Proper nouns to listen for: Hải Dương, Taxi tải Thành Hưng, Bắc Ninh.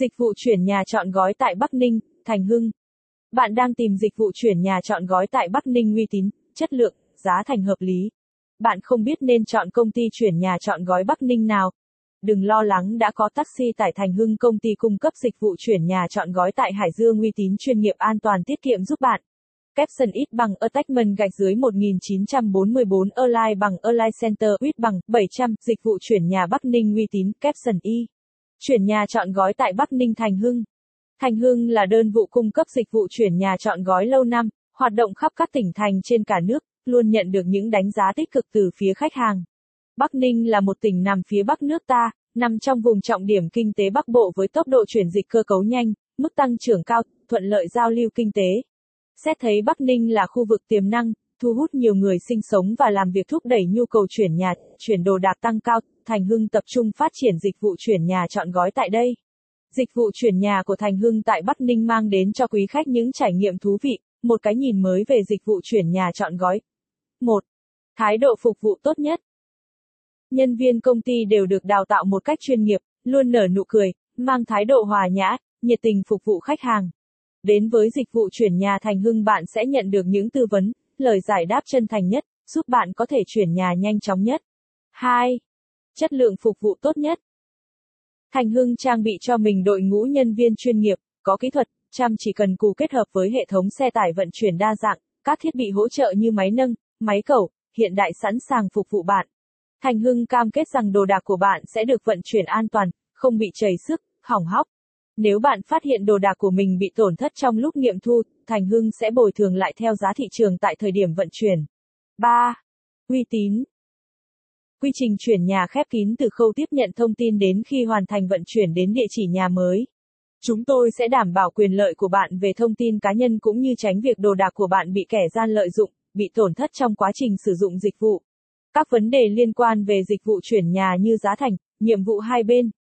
Dịch vụ chuyển nhà trọn gói tại Bắc Ninh, Thành Hưng. Bạn đang tìm dịch vụ chuyển nhà trọn gói tại Bắc Ninh uy tín, chất lượng, giá thành hợp lý. Bạn không biết nên chọn công ty chuyển nhà trọn gói Bắc Ninh nào? Đừng lo lắng, đã có Taxi Tải Thành Hưng, công ty cung cấp dịch vụ chuyển nhà trọn gói tại Hải Dương uy tín, chuyên nghiệp, an toàn, tiết kiệm giúp bạn. Caption ít bằng Attachment gạch dưới 1944 Align bằng Align Center ít bằng 700, dịch vụ chuyển nhà Bắc Ninh uy tín, Caption y. Chuyển nhà trọn gói tại Bắc Ninh Thành Hưng. Thành Hưng là đơn vị cung cấp dịch vụ chuyển nhà trọn gói lâu năm, hoạt động khắp các tỉnh thành trên cả nước, luôn nhận được những đánh giá tích cực từ phía khách hàng. Bắc Ninh là một tỉnh nằm phía Bắc nước ta, nằm trong vùng trọng điểm kinh tế Bắc Bộ với tốc độ chuyển dịch cơ cấu nhanh, mức tăng trưởng cao, thuận lợi giao lưu kinh tế. Xét thấy Bắc Ninh là khu vực tiềm năng, thu hút nhiều người sinh sống và làm việc, thúc đẩy nhu cầu chuyển nhà, chuyển đồ đạc tăng cao, Thành Hưng tập trung phát triển dịch vụ chuyển nhà trọn gói tại đây. Dịch vụ chuyển nhà của Thành Hưng tại Bắc Ninh mang đến cho quý khách những trải nghiệm thú vị, một cái nhìn mới về dịch vụ chuyển nhà trọn gói. 1. Thái độ phục vụ tốt nhất. Nhân viên công ty đều được đào tạo một cách chuyên nghiệp, luôn nở nụ cười, mang thái độ hòa nhã, nhiệt tình phục vụ khách hàng. Đến với dịch vụ chuyển nhà Thành Hưng, bạn sẽ nhận được những tư vấn, lời giải đáp chân thành nhất, giúp bạn có thể chuyển nhà nhanh chóng nhất. 2. Chất lượng phục vụ tốt nhất. Thành Hưng trang bị cho mình đội ngũ nhân viên chuyên nghiệp, có kỹ thuật, chăm chỉ cần cù, kết hợp với hệ thống xe tải vận chuyển đa dạng, các thiết bị hỗ trợ như máy nâng, máy cẩu, hiện đại sẵn sàng phục vụ bạn. Thành Hưng cam kết rằng đồ đạc của bạn sẽ được vận chuyển an toàn, không bị trầy xước, hỏng hóc. Nếu bạn phát hiện đồ đạc của mình bị tổn thất trong lúc nghiệm thu, Thành Hưng sẽ bồi thường lại theo giá thị trường tại thời điểm vận chuyển. 3. Uy tín. Quy trình chuyển nhà khép kín từ khâu tiếp nhận thông tin đến khi hoàn thành vận chuyển đến địa chỉ nhà mới. Chúng tôi sẽ đảm bảo quyền lợi của bạn về thông tin cá nhân cũng như tránh việc đồ đạc của bạn bị kẻ gian lợi dụng, bị tổn thất trong quá trình sử dụng dịch vụ. Các vấn đề liên quan về dịch vụ chuyển nhà như giá thành, nhiệm vụ hai bên,